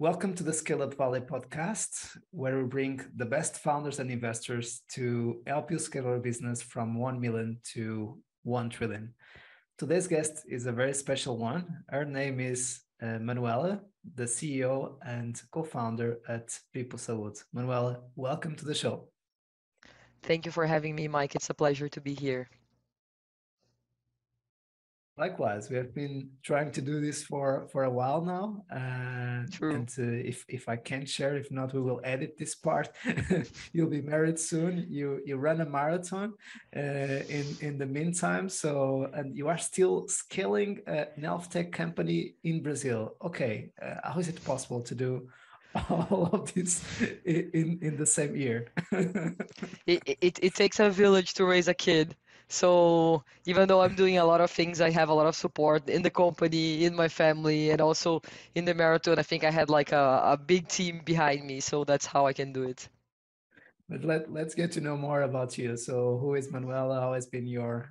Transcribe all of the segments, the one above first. Welcome to the Scale Up Valley podcast, where we bring the best founders and investors to help you scale your business from 1 million to 1 trillion. Today's guest is a very special one. Her name is Manuela, the CEO and co-founder at People Salud. Manuela, welcome to the show. Thank you for having me, Mike. It's a pleasure to be here. Likewise, we have been trying to do this for a while now. True. And if I can share, if not, we will edit this part. You'll be married soon. You run a marathon in the meantime. So, and you are still scaling an health tech company in Brazil. Okay, how is it possible to do all of this in the same year? It takes a village to raise a kid. So even though I'm doing a lot of things, I have a lot of support in the company, in my family, and also in the marathon. I think I had like a big team behind me. So that's how I can do it. But let's get to know more about you. So who is Manuela? How has been your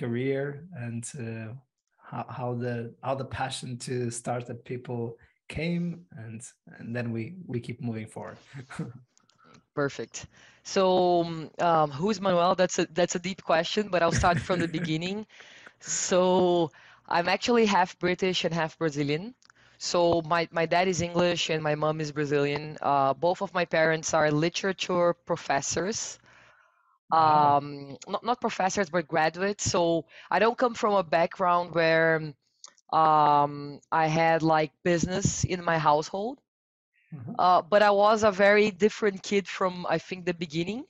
career, and how the passion to start at People came, and then we keep moving forward. Perfect. So who's Manuel? That's a deep question, but I'll start from the beginning. So I'm actually half British and half Brazilian. So my dad is English and my mom is Brazilian. Both of my parents are literature professors. Not professors, but graduates. So I don't come from a background where I had like business in my household. But I was a very different kid from, I think, the beginning.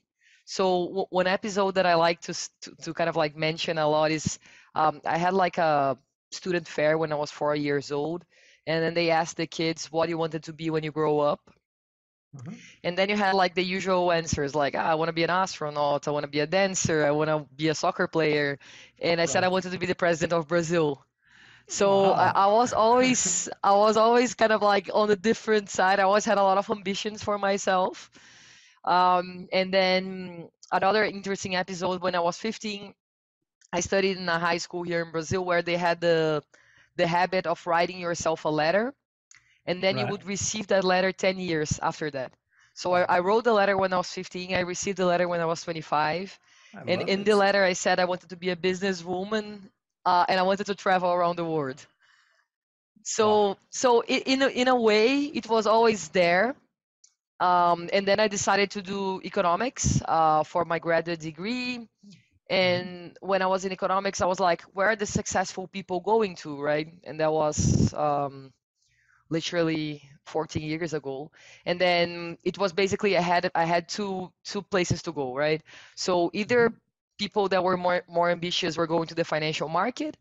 So one episode that I like to kind of like mention a lot is I had like a student fair when I was 4 years old. And then they asked the kids what you wanted to be when you grow up. And then you had like the usual answers like, I want to be an astronaut. I want to be a dancer. I want to be a soccer player. And I said I wanted to be the president of Brazil. So wow. I was always kind of like on the different side. I always had a lot of ambitions for myself. And then another interesting episode, when I was 15, I studied in a high school here in Brazil where they had the habit of writing yourself a letter. And then you would receive that letter 10 years after that. So I wrote the letter when I was 15. I received the letter when I was 25. And in the letter, I said I wanted to be a businesswoman. And I wanted to travel around the world. So in a way, it was always there. And then I decided to do economics for my graduate degree. And when I was in economics, I was like, where are the successful people going to, right? And that was literally 14 years ago. And then it was basically I had two places to go, right? So either people that were more ambitious were going to the financial market,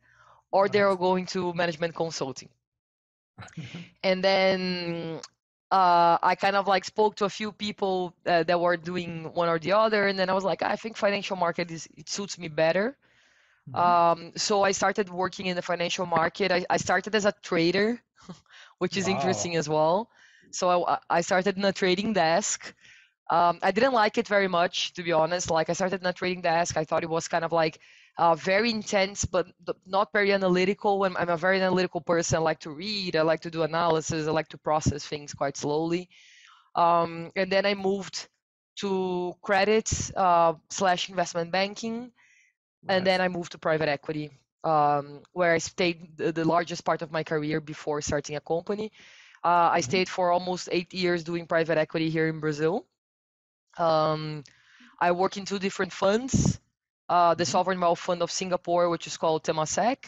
or they were going to management consulting. And then I kind of like spoke to a few people that were doing one or the other. And then I was like, I think financial market it suits me better. So I started working in the financial market. I started as a trader, which is interesting as well. So I started in a trading desk. I didn't like it very much, to be honest. Like, I started in a trading desk. I thought it was kind of like very intense, but not very analytical. I'm a very analytical person. I like to read. I like to do analysis. I like to process things quite slowly. And then I moved to credit / investment banking. And then I moved to private equity, where I stayed the largest part of my career before starting a company. I stayed for almost 8 years doing private equity here in Brazil. I work in two different funds, the Sovereign Wealth Fund of Singapore, which is called Temasek.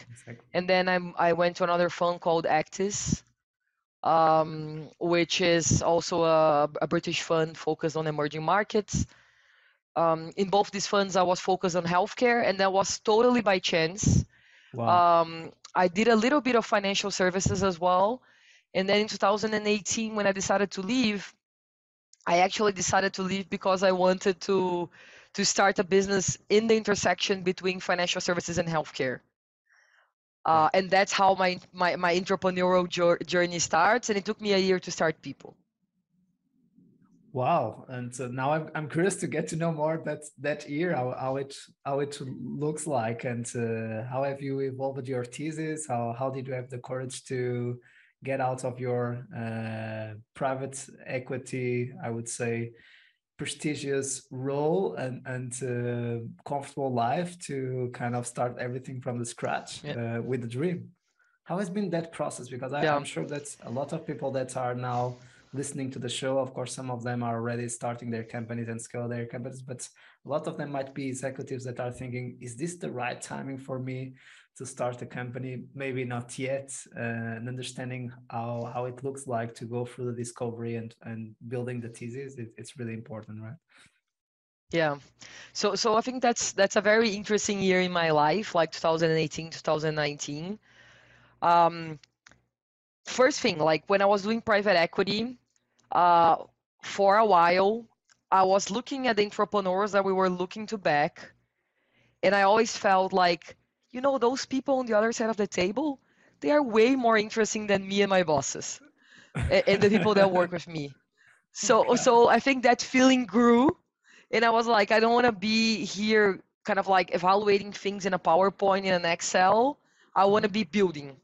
And then I went to another fund called Actis, which is also a British fund focused on emerging markets. In both these funds, I was focused on healthcare, and that was totally by chance. Wow. I did a little bit of financial services as well. And then in 2018, when I decided to leave, I actually decided to leave because I wanted to start a business in the intersection between financial services and healthcare. And that's how my entrepreneurial journey starts. And it took me a year to start People. Wow. And so now I'm curious to get to know more that year, how it looks like, and how have you evolved your thesis? How did you have the courage to get out of your private equity, I would say, prestigious role and comfortable life to kind of start everything from the scratch with a dream. How has been that process? Because I'm sure that a lot of people that are now listening to the show, of course, some of them are already starting their companies and scale their companies, but a lot of them might be executives that are thinking, is this the right timing for me to start a company? Maybe not yet, and understanding how it looks like to go through the discovery and building the thesis, it's really important, right? Yeah. So I think that's a very interesting year in my life, like 2018, 2019. First thing, like when I was doing private equity, for a while, I was looking at the entrepreneurs that we were looking to back. And I always felt like, you know, those people on the other side of the table, they are way more interesting than me and my bosses and the people that work with me. So I think that feeling grew. And I was like, I don't want to be here kind of like evaluating things in a PowerPoint, in an Excel. I want to be building.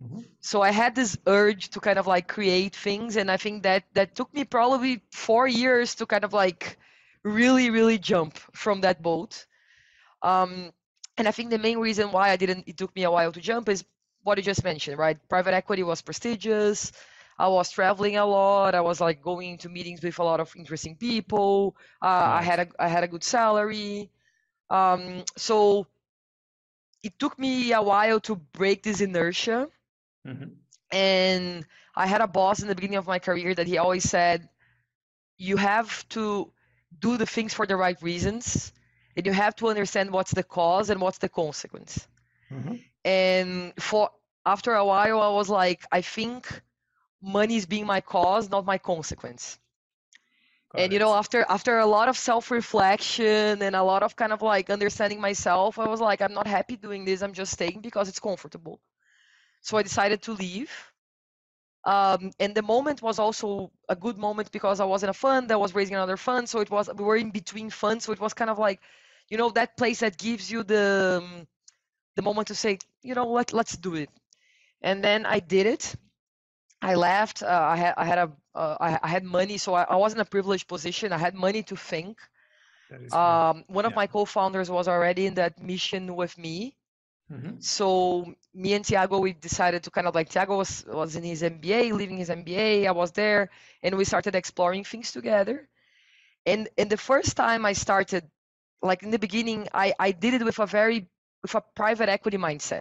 Mm-hmm. So I had this urge to kind of like create things. And I think that took me probably 4 years to kind of like really, really jump from that boat. And I think the main reason why it took me a while to jump is what you just mentioned, right? Private equity was prestigious. I was traveling a lot. I was like going to meetings with a lot of interesting people. I had a good salary. So it took me a while to break this inertia. Mm-hmm. And I had a boss in the beginning of my career that he always said, you have to do the things for the right reasons. And you have to understand what's the cause and what's the consequence. Mm-hmm. And after a while, I was like, I think money is being my cause, not my consequence. And, you know, after a lot of self-reflection and a lot of kind of like understanding myself, I was like, I'm not happy doing this. I'm just staying because it's comfortable. So I decided to leave. And the moment was also a good moment because I was in a fund that was raising another fund. So we were in between funds. So it was kind of like, you know, that place that gives you the moment to say, you know what, let's do it. And then I did it. I left. I had money, so I was in a privileged position. I had money to think. One of my co-founders was already in that mission with me. Mm-hmm. So me and Tiago, we decided to kind of like, Tiago was in his MBA, leaving his MBA. I was there, and we started exploring things together. And the first time I started, like in the beginning, I did it with a private equity mindset.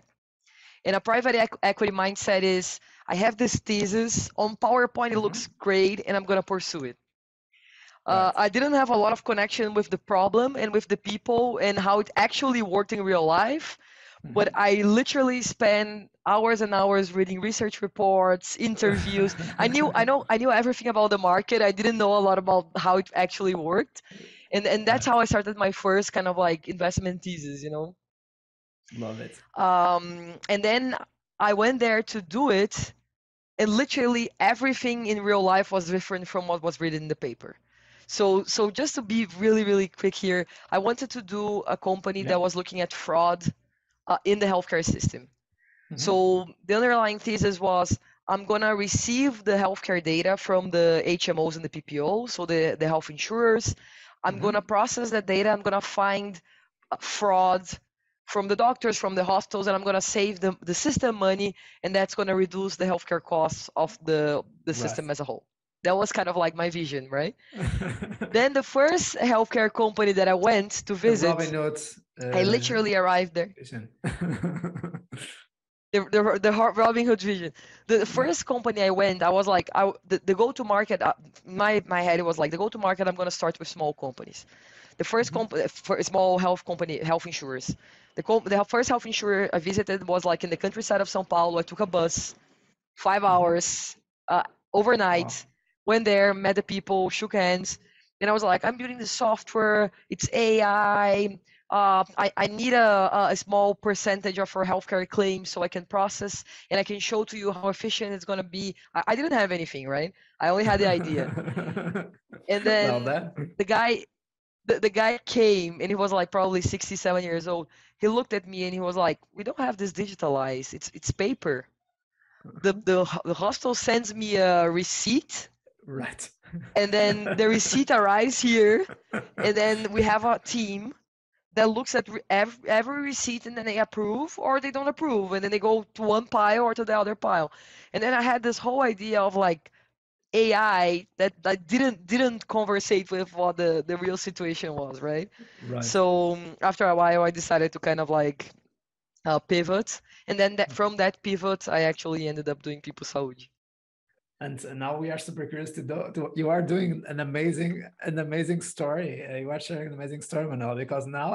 And a private equity mindset is, I have this thesis on PowerPoint, it looks great, and I'm going to pursue it. I didn't have a lot of connection with the problem and with the people and how it actually worked in real life, but I literally spent hours and hours reading research reports, interviews. I knew everything about the market. I didn't know a lot about how it actually worked. And that's how I started my first kind of like investment thesis, you know? Love it. And then I went there to do it, and literally everything in real life was different from what was written in the paper. So just to be really, really quick here, I wanted to do a company that was looking at fraud in the healthcare system. Mm-hmm. So the underlying thesis was, I'm going to receive the healthcare data from the HMOs and the PPO, so the health insurers. I'm going to process that data. I'm going to find fraud from the doctors, from the hospitals, and I'm going to save the system money, and that's going to reduce the healthcare costs of the system as a whole. That was kind of like my vision, right? Then the first healthcare company that I went to visit, Robin Hood, I literally arrived there. the Robin Hood vision. The first company I went, I was like, the go-to-market, my head was like, the go-to-market, I'm going to start with small companies. The first small health company, health insurers. The first health insurer I visited was like in the countryside of São Paulo. I took a bus, 5 hours, overnight, went there, met the people, shook hands. And I was like, I'm building the software. It's AI. I need a small percentage of our healthcare claims so I can process and I can show to you how efficient it's going to be. I didn't have anything, right? I only had the idea. And then the guy came and he was like probably 67 years old. He looked at me and he was like, we don't have this digitalized. It's paper. the hostel sends me a receipt. Right. And then the receipt arrives here, and then we have a team that looks at every receipt, and then they approve or they don't approve, and then they go to one pile or to the other pile. And then I had this whole idea of like AI that didn't conversate with what the real situation was, right? Right. So after a while, I decided to kind of like pivot, and then from that pivot, I actually ended up doing People Salud. And now we are super curious to do. You are doing an amazing story. You are sharing an amazing story, Manuel, because now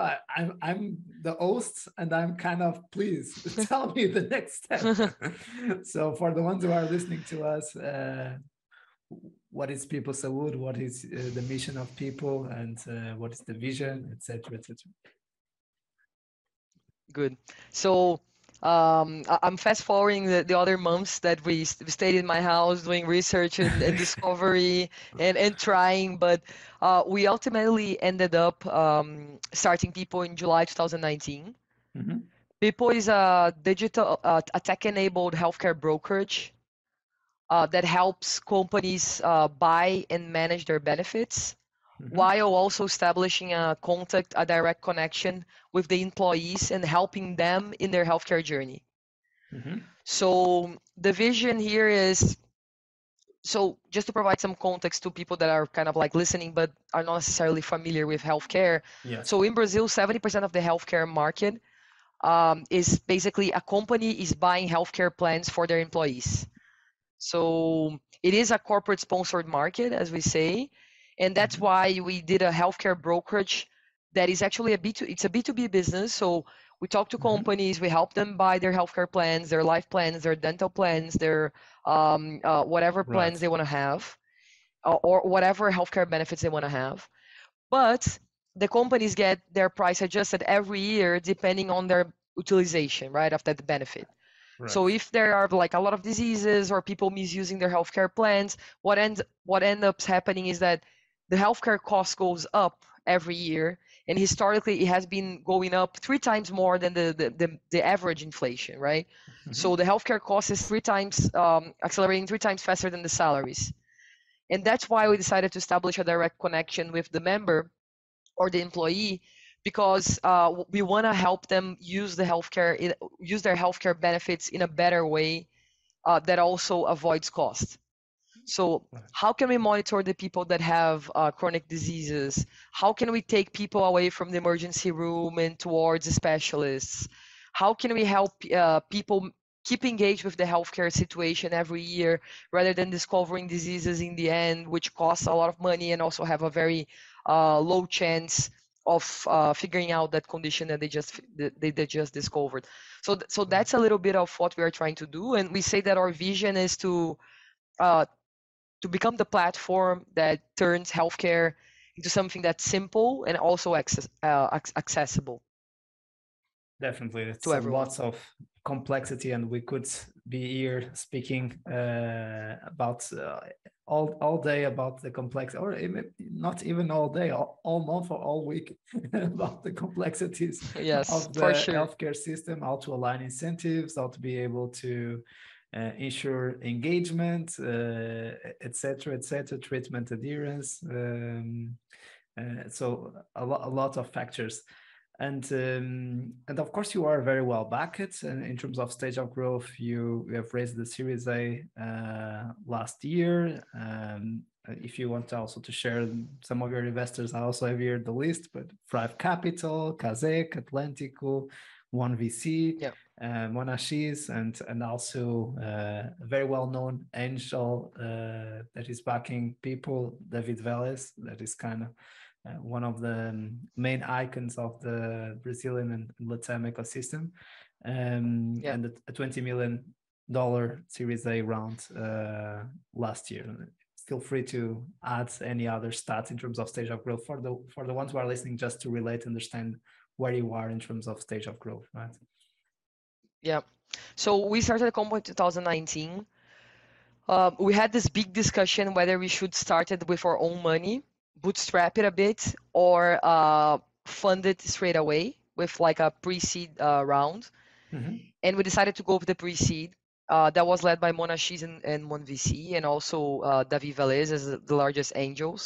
I'm the host and I'm kind of, please tell me the next step. So for the ones who are listening to us, what is People Salud? What is the mission of people, and what is the vision, etc., etc. Good. So. I'm fast forwarding the other months that we stayed in my house doing research and discovery and trying, but we ultimately ended up starting Pipo in July 2019. Mm-hmm. Pipo is a digital, a tech-enabled healthcare brokerage that helps companies buy and manage their benefits, mm-hmm. while also establishing a direct connection with the employees and helping them in their healthcare journey. Mm-hmm. So the vision here is, so just to provide some context to people that are kind of like listening, but are not necessarily familiar with healthcare. Yes. So in Brazil, 70% of the healthcare market is basically a company is buying healthcare plans for their employees. So it is a corporate sponsored market, as we say. And that's why we did a healthcare brokerage that is actually it's a B2B business. So we talk to companies, we help them buy their healthcare plans, their life plans, their dental plans, their whatever plans they want to have, or whatever healthcare benefits they want to have. But the companies get their price adjusted every year depending on their utilization, right, of that benefit. Right. So if there are like a lot of diseases or people misusing their healthcare plans, what ends up happening is that the healthcare cost goes up every year, and historically it has been going up 3 times more than the average inflation, right? Mm-hmm. So the healthcare cost is 3 times accelerating 3 times faster than the salaries, and that's why we decided to establish a direct connection with the member or the employee, because we want to help them use their healthcare benefits in a better way that also avoids cost. So how can we monitor the people that have chronic diseases? How can we take people away from the emergency room and towards specialists? How can we help people keep engaged with the healthcare situation every year rather than discovering diseases in the end, which costs a lot of money and also have a very low chance of figuring out that condition that they just discovered. So that's a little bit of what we are trying to do. And we say that our vision is to become the platform that turns healthcare into something that's simple and also accessible. Definitely, it's lots of complexity, and we could be here speaking about all day about the complexity, or not even all day, all month or all week about the complexities of the healthcare system, how to align incentives, how to be able to ensure engagement, etc., treatment adherence. So a lot of factors. And of course, you are very well backed. And in terms of stage of growth, you have raised the Series A last year. If you want to share some of your investors, I also have here the list, but Thrive Capital, Kaszek, Atlantico, One VC, Monashees, and also a very well-known angel that is backing people, David Velez, that is kind of one of the main icons of the Brazilian and Latam ecosystem, and a $20 million Series A round last year. Feel free to add any other stats in terms of stage of growth for the ones who are listening, just to relate, understand where you are in terms of stage of growth, right? Yeah. So we started the company in 2019. We had this big discussion whether we should start it with our own money, bootstrap it a bit, or fund it straight away with like a pre-seed round. Mm-hmm. And we decided to go with the pre-seed that was led by Monashees and One VC, and also David Velez is the largest angel.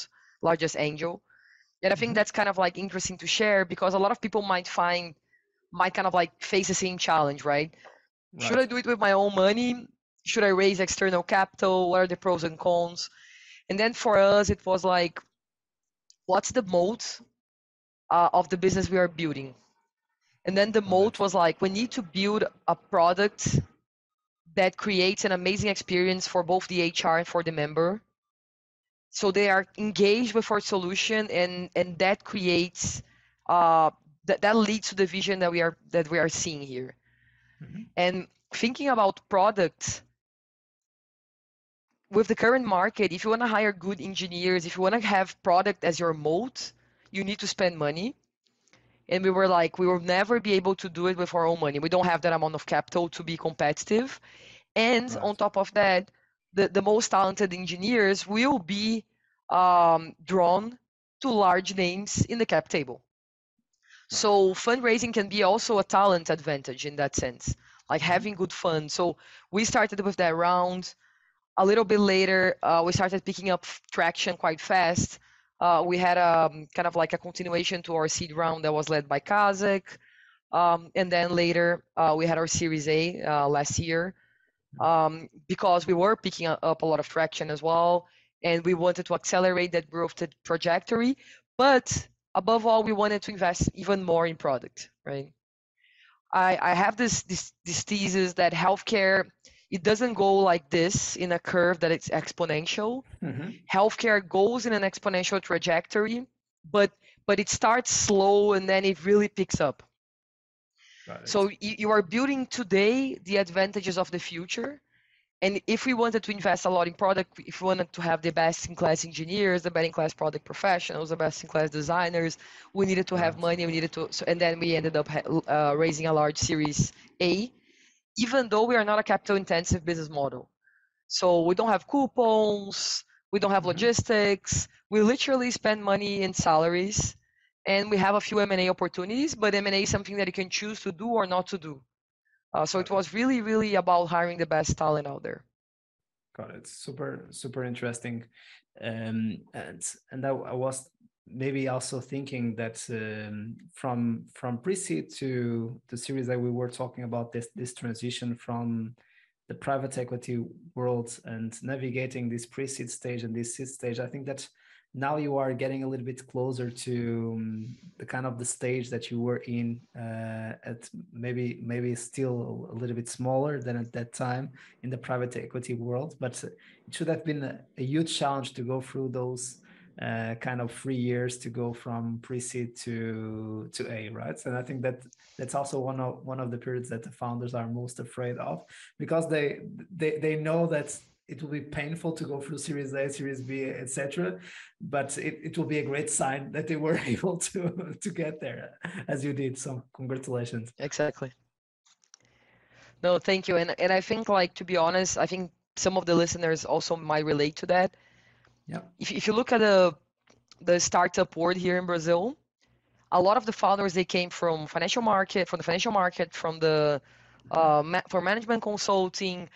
And I think that's kind of like interesting to share, because a lot of people might kind of like face the same challenge, right? Should I do it with my own money? Should I raise external capital? What are the pros and cons? And then for us, it was like, what's the moat of the business we are building? And then the moat was like, we need to build a product that creates an amazing experience for both the HR and for the member. So they are engaged with our solution, and that creates, that leads to the vision that we are seeing here. Mm-hmm. And thinking about products, with the current market, if you want to hire good engineers, if you want to have product as your moat, you need to spend money. And we were like, we will never be able to do it with our own money. We don't have that amount of capital to be competitive. And on top of that, the most talented engineers will be drawn to large names in the cap table. So fundraising can be also a talent advantage in that sense, like having good funds. So we started with that round. A little bit later, we started picking up traction quite fast. We had a kind of like a continuation to our seed round that was led by Kaszek. And then later, we had our Series A last year, because we were picking up a lot of traction as well. And we wanted to accelerate that growth trajectory. But above all, we wanted to invest even more in product, right? I have this thesis that healthcare, it doesn't go like this in a curve that it's exponential. Mm-hmm. Healthcare goes in an exponential trajectory, but it starts slow and then it really picks up. So you are building today the advantages of the future. And if we wanted to invest a lot in product, if we wanted to have the best-in-class engineers, the best-in-class product professionals, the best-in-class designers, we needed to have money. And then we ended up raising a large Series A, even though we are not a capital-intensive business model. So we don't have coupons, we don't have logistics, we literally spend money in salaries, and we have a few M&A opportunities, but M&A is something that you can choose to do or not to do. So it was really, really about hiring the best talent out there. Got it. Super, super interesting. And I was maybe also thinking that from pre-seed to the Series that we were talking about, this transition from the private equity world and navigating this pre-seed stage and this seed stage, I think that now you are getting a little bit closer to the kind of the stage that you were in at maybe still a little bit smaller than at that time in the private equity world. But it should have been a huge challenge to go through those kind of 3 years to go from pre-seed to A, right? And I think that that's also one of the periods that the founders are most afraid of, because they know that it will be painful to go through Series A, Series B, etc. But it will be a great sign that they were able to get there, as you did. So congratulations. Exactly. No, thank you. And I think, like, to be honest, I think some of the listeners also might relate to that. Yeah. If you look at the startup world here in Brazil, a lot of the founders, they came from the financial market, from the for management consulting.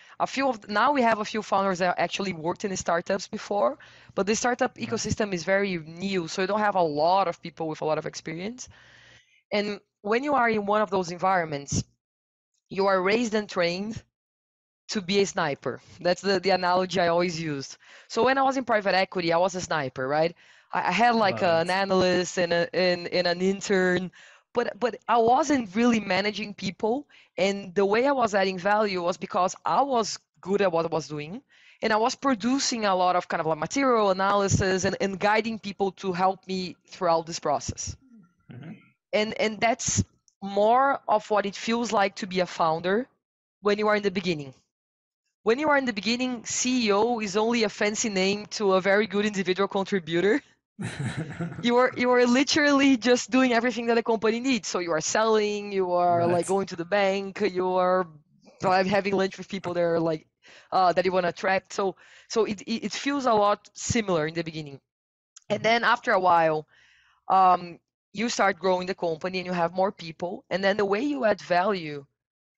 Now we have a few founders that actually worked in the startups before, but the startup ecosystem is very new, so you don't have a lot of people with a lot of experience. And when you are in one of those environments, you are raised and trained to be a sniper. That's the analogy I always used. So when I was in private equity, I was a sniper, right? I had like an analyst and an intern, but I wasn't really managing people. And the way I was adding value was because I was good at what I was doing, and I was producing a lot of kind of like material analysis and guiding people to help me throughout this process. Mm-hmm. And that's more of what it feels like to be a founder when you are in the beginning. When you are in the beginning, CEO is only a fancy name to a very good individual contributor. You are literally just doing everything that the company needs. So you are selling, you are like going to the bank, you are having lunch with people that are like that you want to attract. So it feels a lot similar in the beginning, and then after a while, you start growing the company and you have more people, and then the way you add value,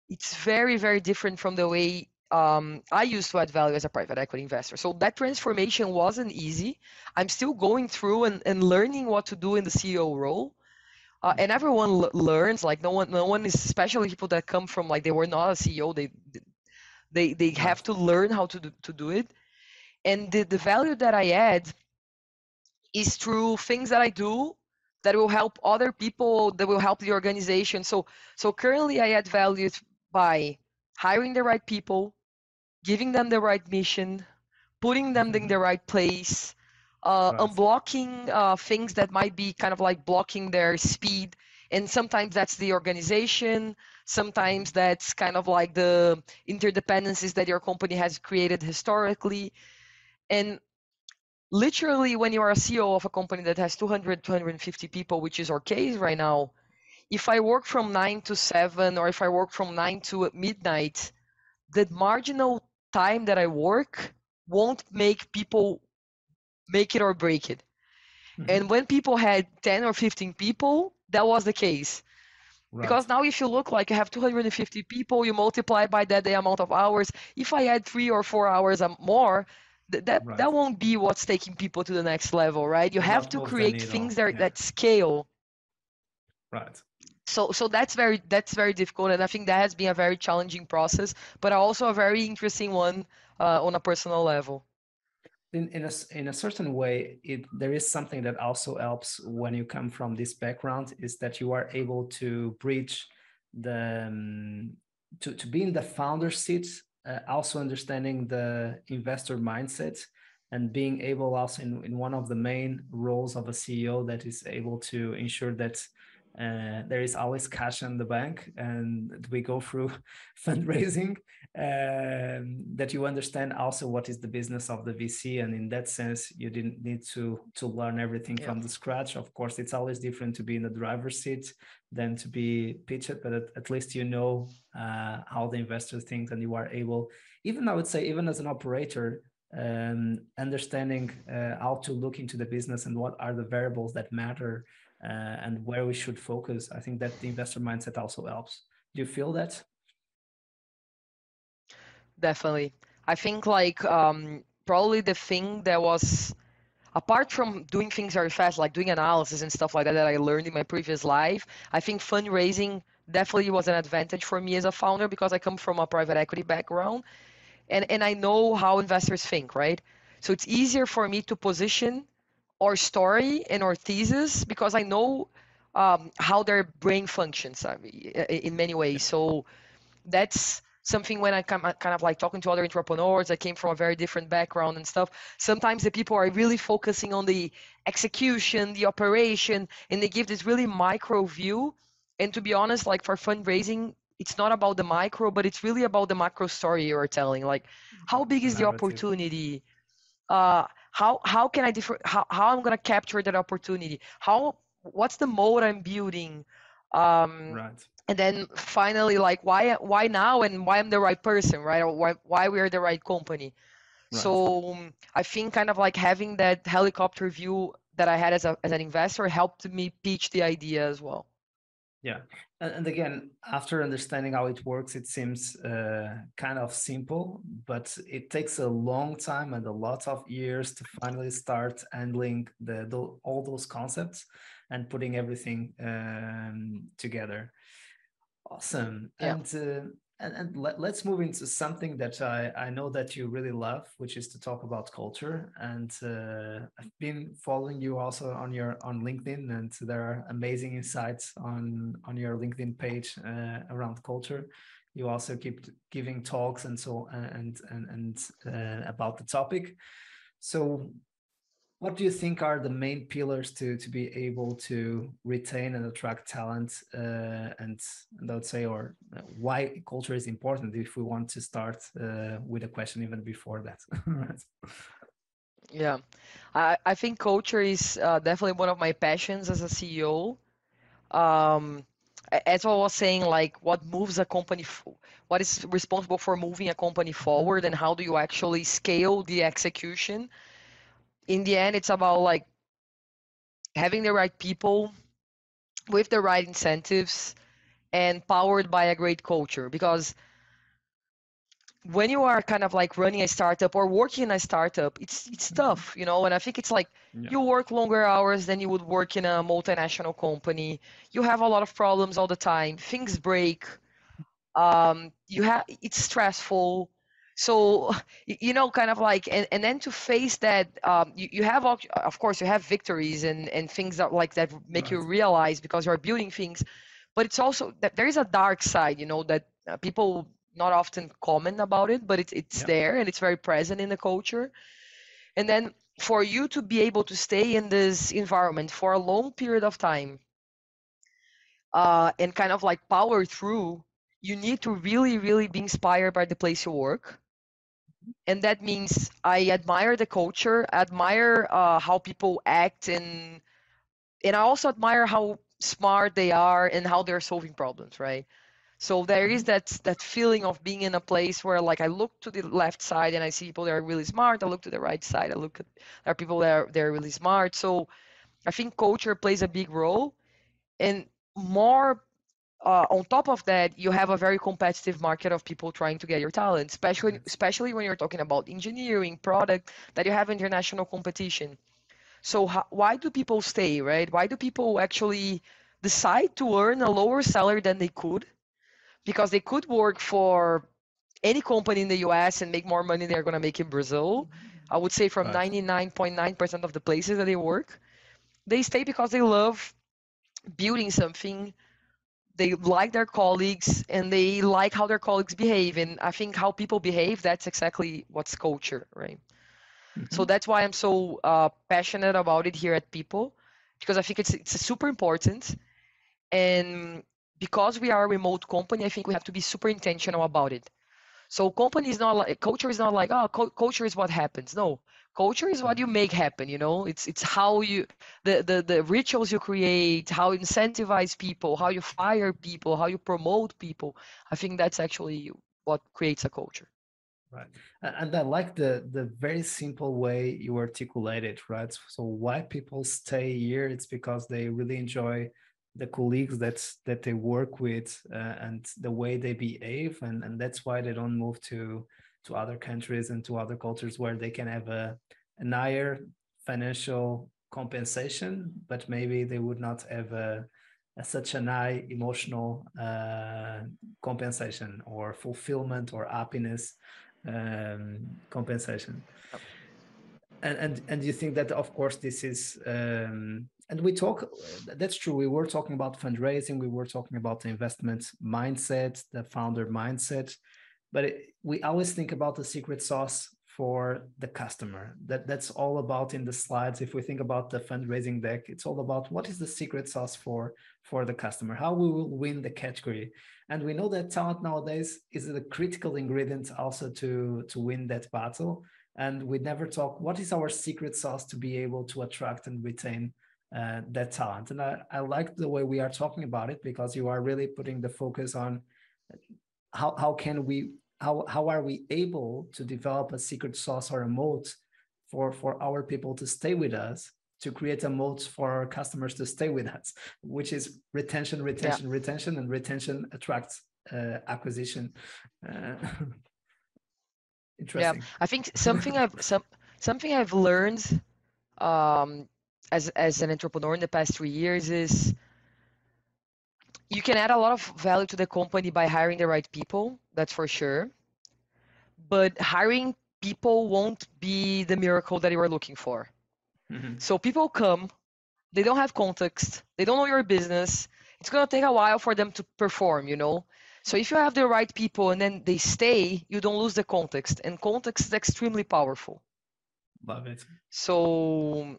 it's very, very different from the way I used to add value as a private equity investor. So that transformation wasn't easy. I'm still going through and learning what to do in the CEO role. And everyone learns, like no one is, especially people that come from, like, they were not a CEO, they have to learn how to do it. And the value that I add is through things that I do that will help other people, that will help the organization. So currently I add value by hiring the right people, giving them the right mission, putting them in the right place, unblocking things that might be kind of like blocking their speed. And sometimes that's the organization. Sometimes that's kind of like the interdependencies that your company has created historically. And literally, when you are a CEO of a company that has 200, 250 people, which is our case right now, if I work from 9 to 7, or if I work from 9 to midnight, the marginal time that I work won't make people make it or break it. Mm-hmm. And when people had 10 or 15 people, that was the case. Right. Because now if you look, like, you have 250 people, you multiply by that the amount of hours. If I add 3 or 4 hours more, that won't be what's taking people to the next level, right? You have to create things that scale. Right. So that's very difficult, and I think that has been a very challenging process, but also a very interesting one on a personal level. In a certain way, there is something that also helps when you come from this background, is that you are able to bridge the to be in the founder seat. Also understanding the investor mindset and being able also in one of the main roles of a CEO that is able to ensure that there is always cash in the bank, and we go through fundraising, that you understand also what is the business of the VC. And in that sense, you didn't need to learn everything from the scratch. Of course, it's always different to be in the driver's seat than to be pitched, but at least you know how the investor thinks, and you are able, even I would say, even as an operator, understanding how to look into the business and what are the variables that matter and where we should focus. I think that the investor mindset also helps. Do you feel that? Definitely. I think, like, probably the thing that was, apart from doing things very fast, like doing analysis and stuff like that I learned in my previous life, I think fundraising definitely was an advantage for me as a founder, because I come from a private equity background, and I know how investors think, right? So it's easier for me to position our story and our thesis, because I know how their brain functions in many ways. So that's something, when I come kind of like talking to other entrepreneurs, I came from a very different background and stuff. Sometimes the people are really focusing on the execution, the operation, and they give this really micro view. And to be honest, like, for fundraising, it's not about the micro, but it's really about the macro story you're telling. Like, how big is the opportunity? How can I how I'm going to capture that opportunity? What's the mode I'm building? Right. And then finally, like, why now, and why I'm the right person, right? Or why we are the right company. Right. So I think kind of like having that helicopter view that I had as an investor helped me pitch the idea as well. Yeah. And again, after understanding how it works, it seems kind of simple, but it takes a long time and a lot of years to finally start handling all those concepts and putting everything together. Awesome. Yeah. And let's move into something that I know that you really love, which is to talk about culture. And I've been following you also on LinkedIn, and there are amazing insights on your LinkedIn page around culture. You also keep giving talks and so and about the topic. So, what do you think are the main pillars to be able to retain and attract talent? And I would say, or why culture is important, if we want to start with a question even before that. Right. Yeah, I think culture is definitely one of my passions as a CEO. As I was saying, like, what moves a company, what is responsible for moving a company forward, and how do you actually scale the execution? In the end, it's about, like, having the right people with the right incentives and powered by a great culture, because when you are kind of like running a startup or working in a startup, it's tough, you know, and I think it's like you work longer hours than you would work in a multinational company. You have a lot of problems all the time. Things break. It's stressful. So, you know, kind of like, and then to face that, you have, of course, you have victories and things that like that make you realize because you're building things, but it's also that there is a dark side, you know, that people not often comment about it, but it's there and it's very present in the culture. And then for you to be able to stay in this environment for a long period of time, and kind of like power through, you need to really, really be inspired by the place you work. And that means I admire the culture, admire how people act, and I also admire how smart they are and how they're solving problems, right? So there is that feeling of being in a place where like I look to the left side and I see people that are really smart, I look to the right side, I look at there are people that are they're really smart. So I think culture plays a big role, and more on top of that, you have a very competitive market of people trying to get your talent, especially when you're talking about engineering, product, that you have international competition. So why do people stay, right? Why do people actually decide to earn a lower salary than they could? Because they could work for any company in the US and make more money they're going to make in Brazil. I would say from 99.9% of the places that they work, they stay because they love building something. They like their colleagues and they like how their colleagues behave. And I think how people behave, that's exactly what's culture, right? Mm-hmm. So that's why I'm so passionate about it here at People, because I think it's super important. And because we are a remote company, I think we have to be super intentional about it. So culture is not like, oh, culture is what happens. No, culture is what you make happen, you know? It's how you, the rituals you create, how you incentivize people, how you fire people, how you promote people. I think that's actually what creates a culture. Right. And I like the very simple way you articulate it, right? So why people stay here, it's because they really enjoy the colleagues that they work with and the way they behave, and that's why they don't move to other countries and to other cultures where they can have an higher financial compensation, but maybe they would not have such an high emotional compensation or fulfillment or happiness compensation. And you think that, of course, this is and we talk, that's true. We were talking about fundraising. We were talking about the investment mindset, the founder mindset, but we always think about the secret sauce for the customer. That's all about in the slides. If we think about the fundraising deck, it's all about what is the secret sauce for the customer, how we will win the category. And we know that talent nowadays is the critical ingredient also to win that battle. And we never talk, what is our secret sauce to be able to attract and retain that talent? And I like the way we are talking about it, because you are really putting the focus on how are we able to develop a secret sauce or a moat for our people to stay with us, to create a moat for our customers to stay with us, which is retention, and retention attracts acquisition. Interesting. Yeah, I think something I've learned as an entrepreneur in the past 3 years is you can add a lot of value to the company by hiring the right people, that's for sure. But hiring people won't be the miracle that you are looking for. Mm-hmm. So people come, they don't have context, they don't know your business. It's going to take a while for them to perform, you know? So if you have the right people and then they stay, you don't lose the context. And context is extremely powerful. Love it. So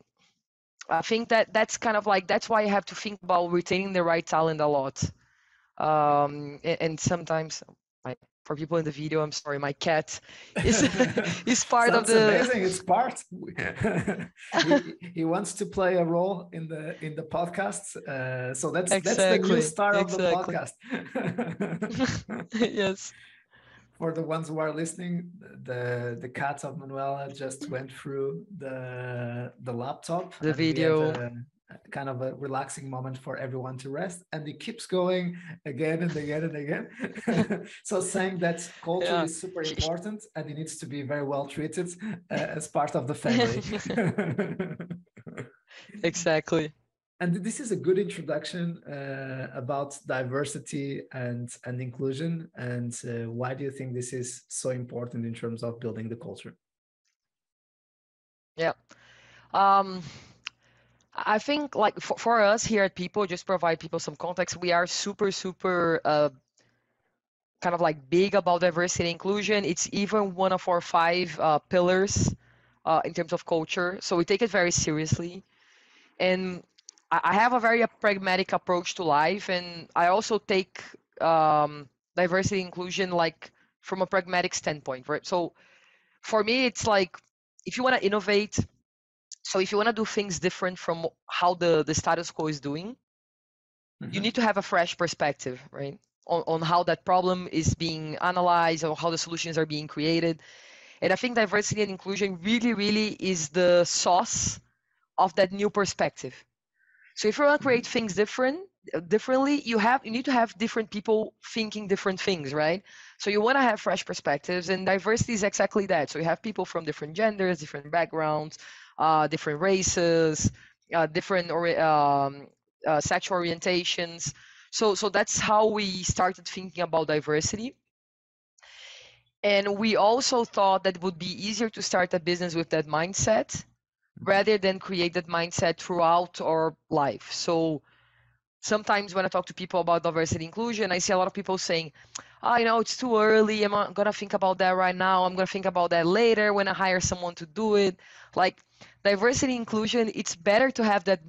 I think that's kind of like, that's why you have to think about retaining the right talent a lot. And sometimes, for people in the video, I'm sorry, my cat is part of the... That's amazing, it's part. He wants to play a role in the podcast. So that's the new star of the podcast. Yes. For the ones who are listening, the cat of Manuela just went through the laptop. The video. kind of a relaxing moment for everyone to rest, and it keeps going again and again and again. So saying that culture is super important and it needs to be very well treated as part of the family. Exactly. And this is a good introduction about diversity and inclusion. And why do you think this is so important in terms of building the culture? Yeah. I think like for us here at People, just provide people some context, we are super kind of like big about diversity and inclusion. It's even one of our 5 pillars in terms of culture. So we take it very seriously. And I have a very pragmatic approach to life. And I also take diversity and inclusion like from a pragmatic standpoint, right? So for me, it's like, if you want to innovate, so if you want to do things different from how the status quo is doing, you need to have a fresh perspective, right? On how that problem is being analyzed, or how the solutions are being created. And I think diversity and inclusion really is the sauce of that new perspective. So if you want to create things differently, you need to have different people thinking different things, right? So you want to have fresh perspectives, and diversity is exactly that. So you have people from different genders, different backgrounds, different races, different sexual orientations. So that's how we started thinking about diversity. And we also thought that it would be easier to start a business with that mindset rather than create that mindset throughout our life. So sometimes when I talk to people about diversity inclusion, I see a lot of people saying, oh, you know, it's too early. I'm not going to think about that right now. I'm going to think about that later when I hire someone to do it. Like diversity inclusion, it's better to have that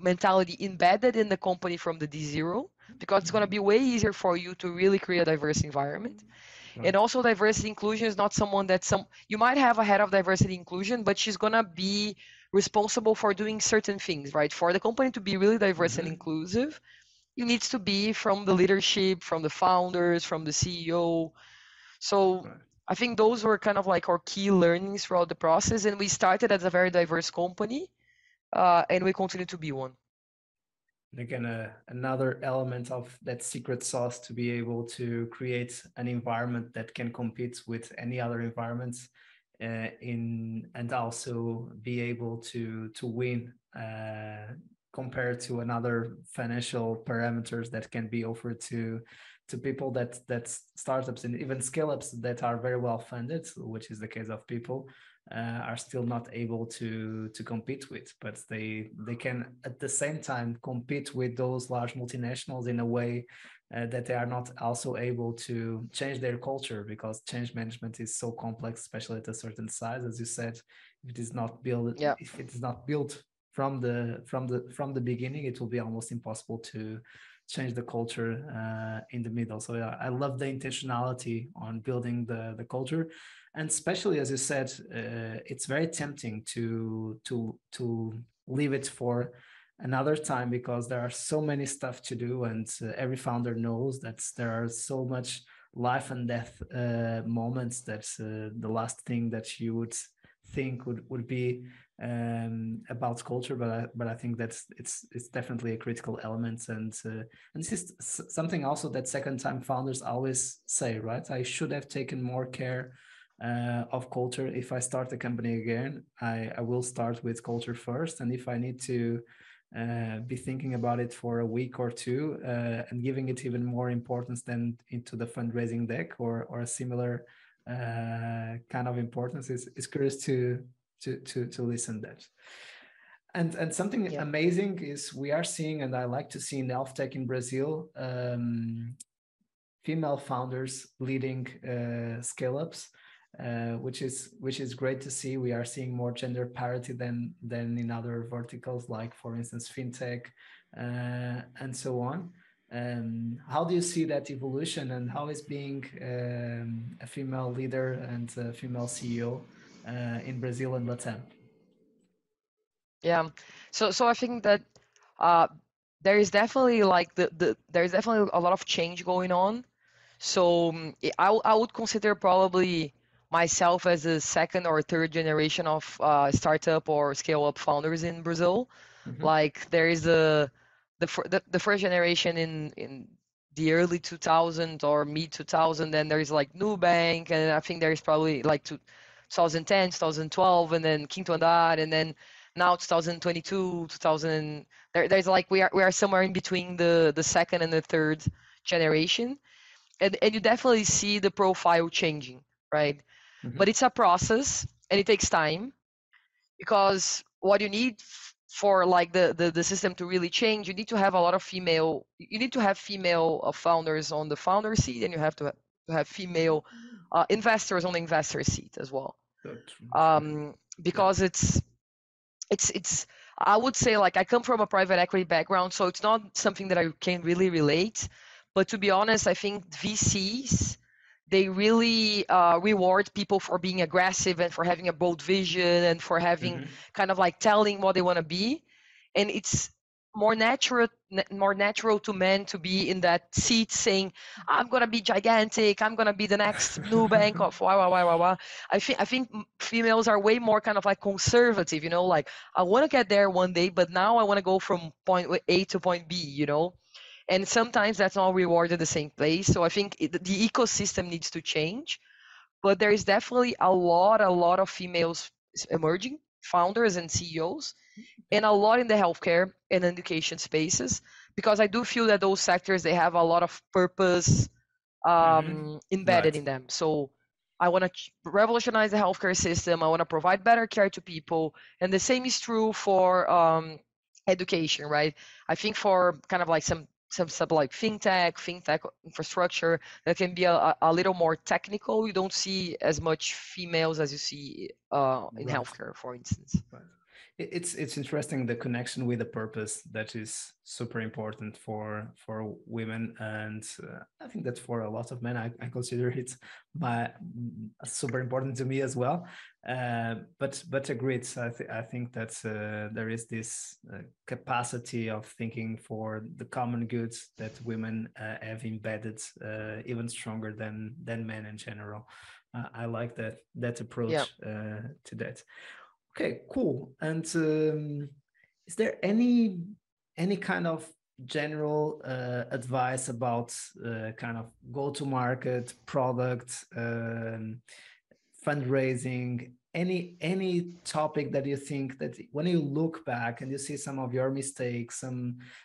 mentality embedded in the company from the D0, because it's going to be way easier for you to really create a diverse environment. Right. And also diversity inclusion is not someone that you might have a head of diversity inclusion, but she's going to be responsible for doing certain things, right? For the company to be really diverse and inclusive, it needs to be from the leadership, from the founders, from the CEO. So I think those were kind of like our key learnings throughout the process. And we started as a very diverse company and we continue to be one. Again, another element of that secret sauce to be able to create an environment that can compete with any other environment and also be able to win compared to another financial parameters that can be offered to people that startups and even scale-ups that are very well funded, which is the case of People, are still not able to compete with, but they can at the same time compete with those large multinationals in a way that they are not also able to change their culture, because change management is so complex, especially at a certain size. As you said, if it is not built from the beginning, it will be almost impossible to change the culture in the middle. So yeah, I love the intentionality on building the culture. And especially, as you said, it's very tempting to leave it for another time, because there are so many stuff to do, and every founder knows that there are so much life and death moments that the last thing that you would think would be about culture, but I think that's it's definitely a critical element, and this is something also that second-time founders always say, right? I should have taken more care of culture. If I start a company again, I will start with culture first, and if I need to be thinking about it for a week or two and giving it even more importance than into the fundraising deck or a similar kind of importance, is curious to listen to that. And something amazing is we are seeing, and I like to see in health tech in Brazil, female founders leading scale-ups, which is great to see. We are seeing more gender parity than in other verticals, like for instance fintech and so on. How do you see that evolution, and how is being a female leader and a female CEO in Brazil and Latam? Yeah, so I think that there is definitely like there is definitely a lot of change going on. So I would consider probably myself as the second or third generation of startup or scale-up founders in Brazil. Mm-hmm. Like there is the first generation in the early 2000 or mid 2000, then there is like Nubank, and I think there is probably like 2010, 2012, and then Quinto Andar, and then now 2022, 2000. There's like we are somewhere in between the second and the third generation, and you definitely see the profile changing, right? Mm-hmm. But it's a process and it takes time, because what you need for like the system to really change, you need to have a lot of female. You need to have female founders on the founder seat, and you have to have female investors on the investor seat as well. Because it's I would say, like, I come from a private equity background, so it's not something that I can really relate. But to be honest, I think VCs, they really reward people for being aggressive and for having a bold vision and for having kind of like telling what they want to be. And it's more natural to men to be in that seat saying, I'm going to be gigantic, I'm going to be the next Nubank of wah. I think females are way more kind of like conservative, you know, like I want to get there one day, but now I want to go from point A to point B, you know. And sometimes that's not rewarded the same place. So I think the ecosystem needs to change, but there is definitely a lot of females emerging, founders and CEOs, and a lot in the healthcare and education spaces, because I do feel that those sectors, they have a lot of purpose embedded in them. So I want to revolutionize the healthcare system. I want to provide better care to people. And the same is true for education, right? I think for kind of like some stuff like fintech infrastructure that can be a little more technical. You don't see as much females as you see in healthcare, for instance. Right. It's interesting, the connection with the purpose that is super important for women, and I think that for a lot of men, I consider it super important to me as well. But agreed. So I think that there is this capacity of thinking for the common good that women have embedded even stronger than men in general. I like that approach to that. Okay, cool. And is there any kind of general advice about kind of go-to-market, product, fundraising, any topic that you think that when you look back and you see some of your mistakes,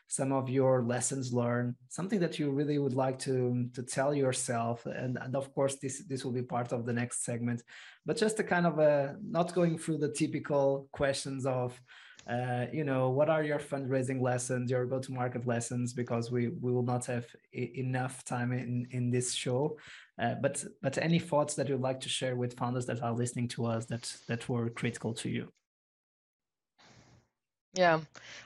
some of your lessons learned, something that you really would like to tell yourself? And of course, this will be part of the next segment, but just a kind of not going through the typical questions of, you know, what are your fundraising lessons, your go-to-market lessons, because we will not have enough time in this show. But any thoughts that you'd like to share with founders that are listening to us that were critical to you? Yeah,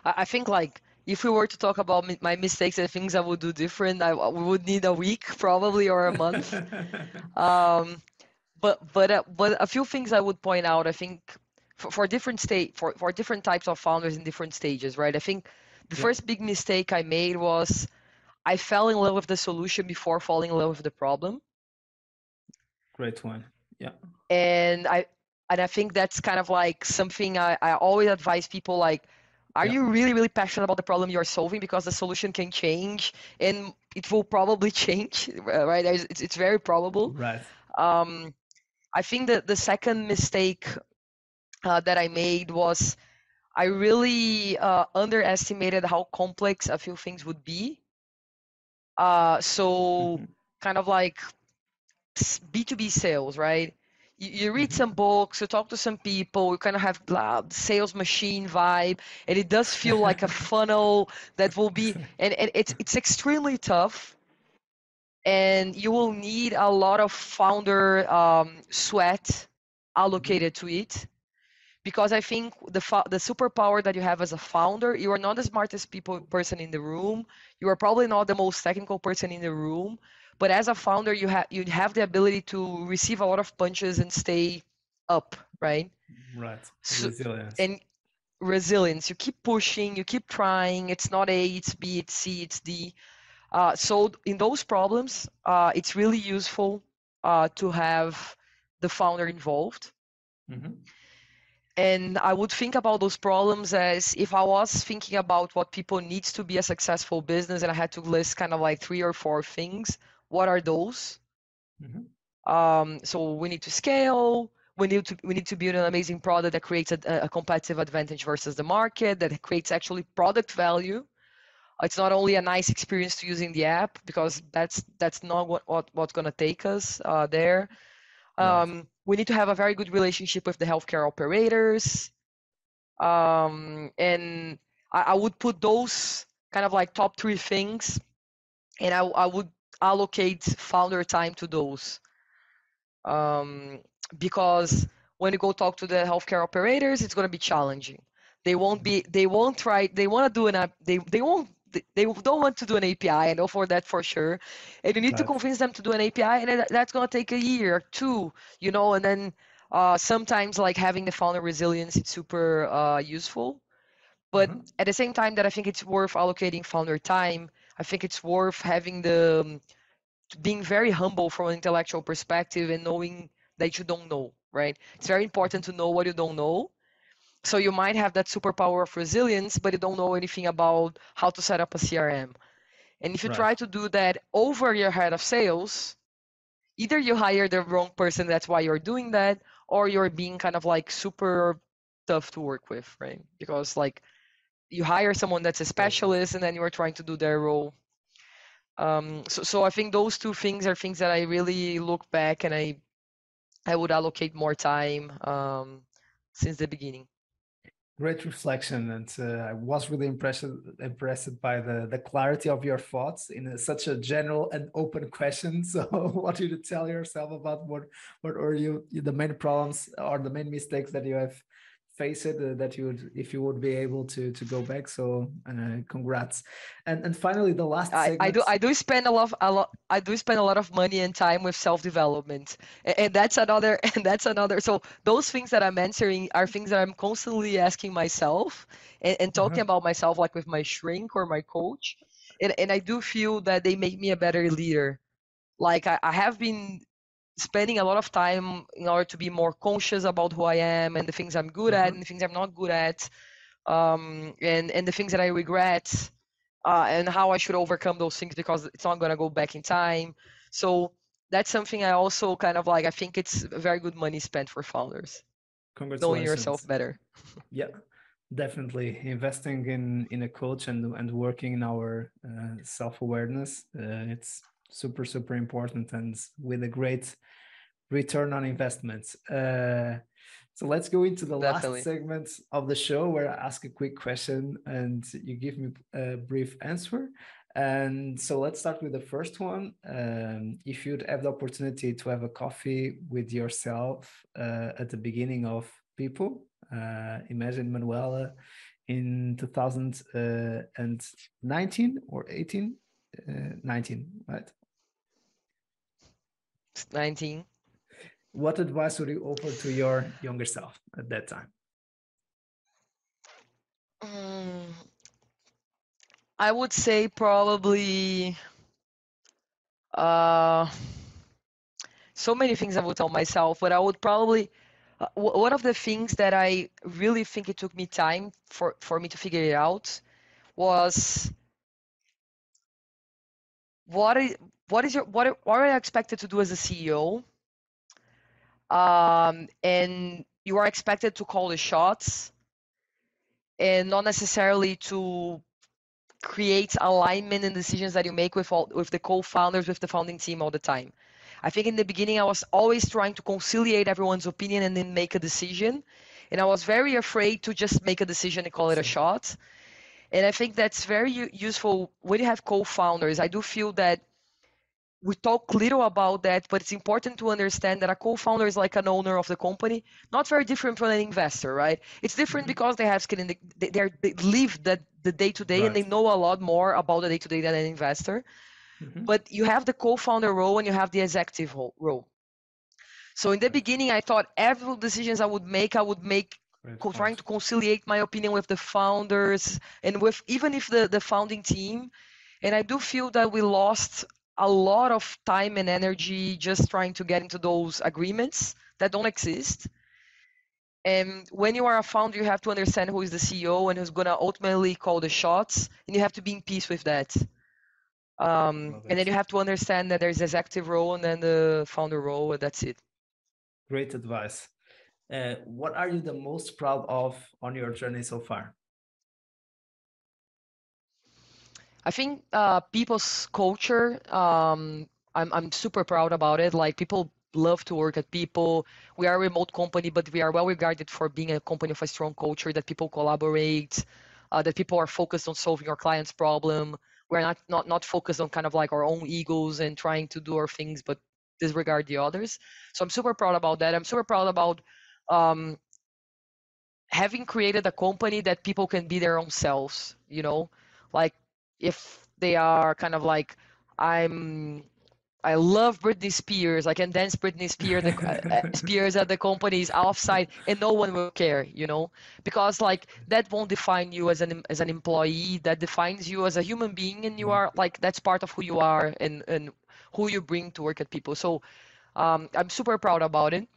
I think like if we were to talk about my mistakes and things I would do different, we would need a week probably or a month. But a few things I would point out. I think for different types of founders in different stages, right? I think the first big mistake I made was I fell in love with the solution before falling in love with the problem. Great one. Yeah. And I think that's kind of like something I always advise people, like, are you really, really passionate about the problem you're solving? Because the solution can change and it will probably change, right? It's very probable. Right. I think that the second mistake that I made was I really underestimated how complex a few things would be. Kind of like B2B sales, right? You read some books, you talk to some people, you kind of have loud sales machine vibe, and it does feel like a funnel that will be, and it's extremely tough, and you will need a lot of founder sweat allocated to it, because I think the superpower that you have as a founder, you are not the smartest person in the room. You are probably not the most technical person in the room, but as a founder, you have the ability to receive a lot of punches and stay up, right? Right. So, resilience. You keep pushing. You keep trying. It's not A. It's B. It's C. It's D. So in those problems, it's really useful to have the founder involved. Mm-hmm. And I would think about those problems as if I was thinking about what people need to be a successful business, and I had to list kind of like 3 or 4 things. What are those? Mm-hmm. So we need to scale. We need to build an amazing product that creates a competitive advantage versus the market, that creates actually product value. It's not only a nice experience to using the app, because that's not what's going to take us there. Nice. We need to have a very good relationship with the healthcare operators. And I would put those kind of like top 3 things, and I would allocate founder time to those. Because when you go talk to the healthcare operators, it's going to be challenging. They don't want to do an API. I know for that for sure. And you need to convince them to do an API, and that's going to take a year or 2, you know, and then sometimes like having the founder resilience, it's super useful. But mm-hmm. at the same time that I think it's worth allocating founder time, I think it's worth having being very humble from an intellectual perspective and knowing that you don't know, right? It's very important to know what you don't know. So you might have that superpower of resilience, but you don't know anything about how to set up a CRM. And if you try to do that over your head of sales, either you hire the wrong person, that's why you're doing that, or you're being kind of like super tough to work with, right? Because like you hire someone that's a specialist and then you're trying to do their role. So I think those 2 things are things that I really look back and I would allocate more time since the beginning. Great reflection, and I was really impressed by the clarity of your thoughts in such a general and open question. So what did you tell yourself about what are the main problems or the main mistakes that you have faced that you would, if you would be able to go back? So congrats. And finally, the last segment. I do spend a lot of money and time with self-development, and that's another. So those things that I'm answering are things that I'm constantly asking myself and talking about myself, like with my shrink or my coach, and I do feel that they make me a better leader. Like I have been spending a lot of time in order to be more conscious about who I am and the things I'm good at and the things I'm not good at, and the things that I regret, and how I should overcome those things, because it's not going to go back in time. So that's something I also kind of like, I think it's very good money spent for founders. Congratulations. Knowing yourself better. Yeah. Definitely investing in a coach and working in our self-awareness. It's super important, and with a great return on investment. So let's go into the last segment of the show, where I ask a quick question and you give me a brief answer. And so let's start with the first one. If you'd have the opportunity to have a coffee with yourself at the beginning of Pipo, imagine Manuela in 2019 or 18? 19, right? 19. What advice would you offer to your younger self at that time? I would say probably so many things I would tell myself, but I would probably one of the things that I really think it took me time for me to figure it out was what are you expected to do as a CEO? And you are expected to call the shots and not necessarily to create alignment in decisions that you make with the co-founders, with the founding team all the time. I think in the beginning, I was always trying to conciliate everyone's opinion and then make a decision. And I was very afraid to just make a decision and call it a shot. And I think that's very useful when you have co-founders. I do feel that we talk little about that, but it's important to understand that a co-founder is like an owner of the company, not very different from an investor, right? It's different because they have skin in they live the day-to-day and they know a lot more about the day-to-day than an investor. Mm-hmm. But you have the co-founder role and you have the executive role. So in the beginning, I thought every decisions I would make trying to conciliate my opinion with the founders and with even if the founding team. And I do feel that we lost a lot of time and energy just trying to get into those agreements that don't exist. And when you are a founder, you have to understand who is the CEO and who's going to ultimately call the shots, and you have to be in peace with that. And then you have to understand that there's executive role and then the founder role, and that's it. Great advice. What are you the most proud of on your journey so far? I think people's culture, I'm super proud about it. Like, people love to work at People. We are a remote company, but we are well regarded for being a company of a strong culture, that people collaborate, that people are focused on solving our clients' problem. We're not focused on kind of like our own egos and trying to do our things, but disregard the others. So I'm super proud about that. I'm super proud about having created a company that people can be their own selves, you know, like if they are kind of like, I love Britney Spears. I can dance Britney Spears, Spears at the company's offsite, and no one will care, you know, because like that won't define you as an employee. That defines you as a human being, and you are like, that's part of who you are and who you bring to work at People. So I'm super proud about it.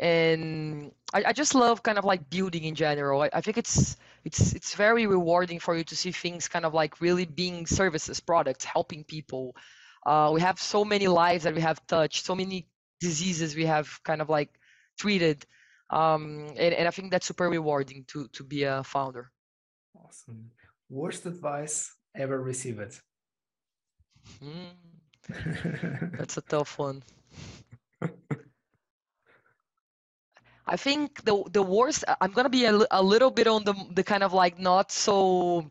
And I just love kind of like building in general. I think it's very rewarding for you to see things kind of like really being services, products, helping people. We have so many lives that we have touched, so many diseases we have kind of like treated. And I think that's super rewarding to be a founder. Awesome. Worst advice ever received? That's a tough one. I think the worst, I'm going to be a little bit on the kind of like not so,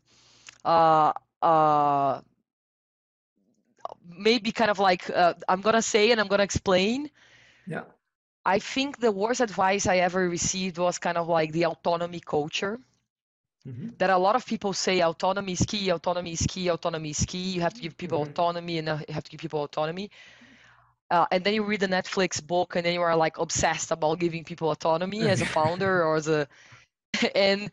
maybe kind of like, I'm going to say and I'm going to explain. Yeah. I think the worst advice I ever received was kind of like the autonomy culture. Mm-hmm. That a lot of people say autonomy is key, autonomy is key, autonomy is key. You have to give people mm-hmm. autonomy and you have to give people autonomy. And then you read the Netflix book and then you are like obsessed about giving people autonomy as a founder or as a, and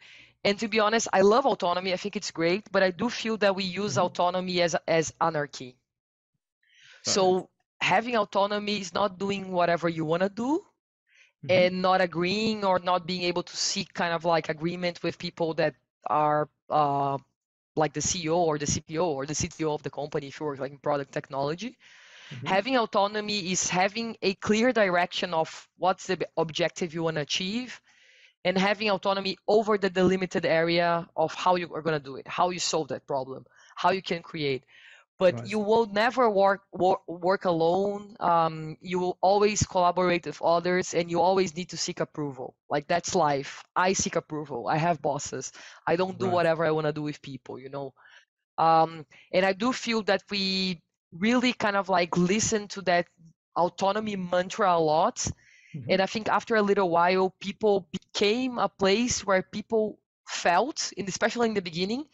to be honest, I love autonomy. I think it's great, but I do feel that we use mm-hmm. autonomy as anarchy. Right. So having autonomy is not doing whatever you want to do mm-hmm. and not agreeing or not being able to seek kind of like agreement with people that are like the CEO or the CPO or the CTO of the company, if you work like in product technology. Mm-hmm. Having autonomy is having a clear direction of what's the objective you want to achieve and having autonomy over the delimited area of how you are going to do it, how you solve that problem, how you can create. But right. you will never work alone. You will always collaborate with others and you always need to seek approval. Like, that's life. I seek approval. I have bosses. I don't do right. whatever I want to do with people, you know. And I do feel that we really kind of like listen to that autonomy mantra a lot. Mm-hmm. And I think after a little while, People became a place where people felt, especially in the beginning,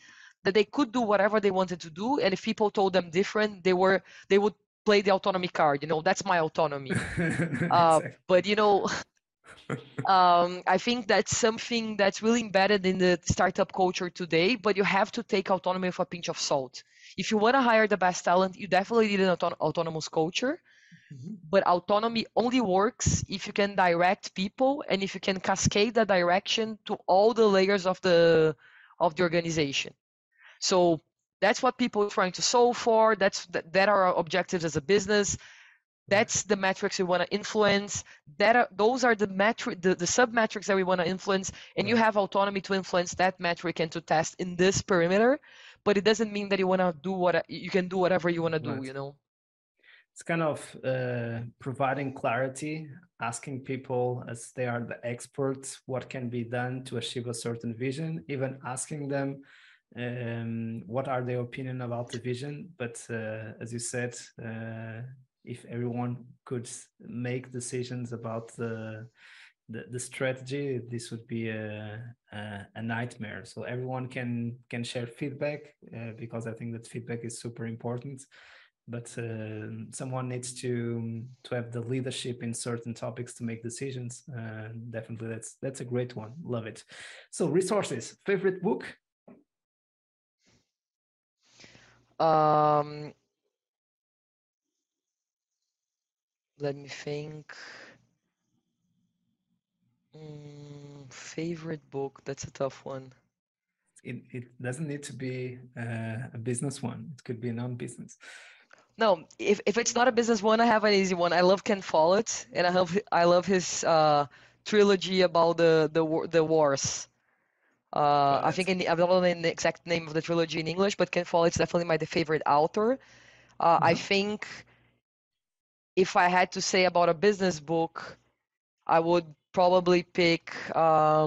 that they could do whatever they wanted to do. And if people told them different, they would play the autonomy card, you know, that's my autonomy. Exactly. But you know, I think that's something that's really embedded in the startup culture today, but you have to take autonomy with a pinch of salt. If you want to hire the best talent, you definitely need an autonomous culture, mm-hmm. but autonomy only works if you can direct people and if you can cascade the direction to all the layers of the organization. So that's what people are trying to solve for. That are our objectives as a business. That's the metrics we want to influence. Those are the sub-metrics that we want to influence. And you have autonomy to influence that metric and to test in this perimeter. But it doesn't mean that you want to do you can do whatever you want to do, right. you know. It's kind of providing clarity, asking people as they are the experts, what can be done to achieve a certain vision, even asking them what are their opinion about the vision. But as you said, if everyone could make decisions about the strategy, this would be a nightmare. So everyone can share feedback because I think that feedback is super important. But someone needs to have the leadership in certain topics to make decisions. Definitely, that's a great one. Love it. So resources, favorite book? Let me think. Favorite book? That's a tough one. It doesn't need to be a business one. It could be a non-business. No, if it's not a business one, I have an easy one. I love Ken Follett, and I love his trilogy about the wars. I think I don't know the exact name of the trilogy in English, but Ken Follett's definitely my favorite author. Mm-hmm. I think if I had to say about a business book, I would probably pick. Let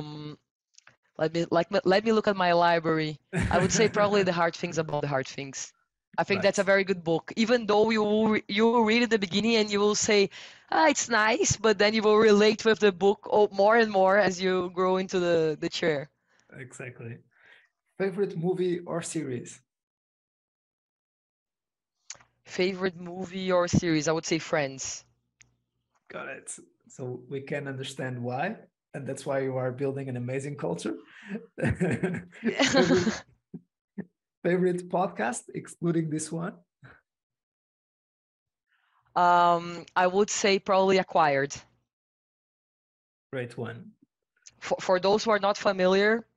me look at my library. I would say probably The Hard Things About the Hard Things. I think that's a very good book, even though you will read at the beginning and you will say, it's nice, but then you will relate with the book more and more as you grow into the chair. Exactly. Favorite movie or series? Favorite movie or series? I would say Friends. Got it. So we can understand why, and that's why you are building an amazing culture. Favorite podcast, excluding this one? I would say probably Acquired. Great one. For those who are not familiar,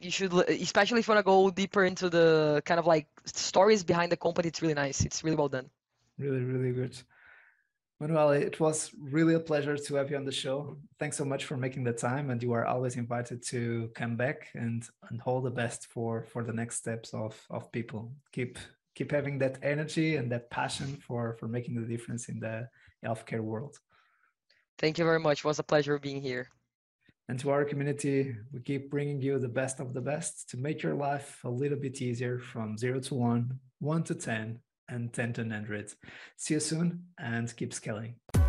you should, especially if you want to go deeper into the kind of like stories behind the company. It's really nice. It's really well done. Really, really good. Manuel, it was really a pleasure to have you on the show. Thanks so much for making the time, and you are always invited to come back and hold the best for the next steps of people. Keep having that energy and that passion for making the difference in the healthcare world. Thank you very much. It was a pleasure being here. And to our community, we keep bringing you the best of the best to make your life a little bit easier from 0 to 1, 1 to 10, and 10 to 100. See you soon, and keep scaling.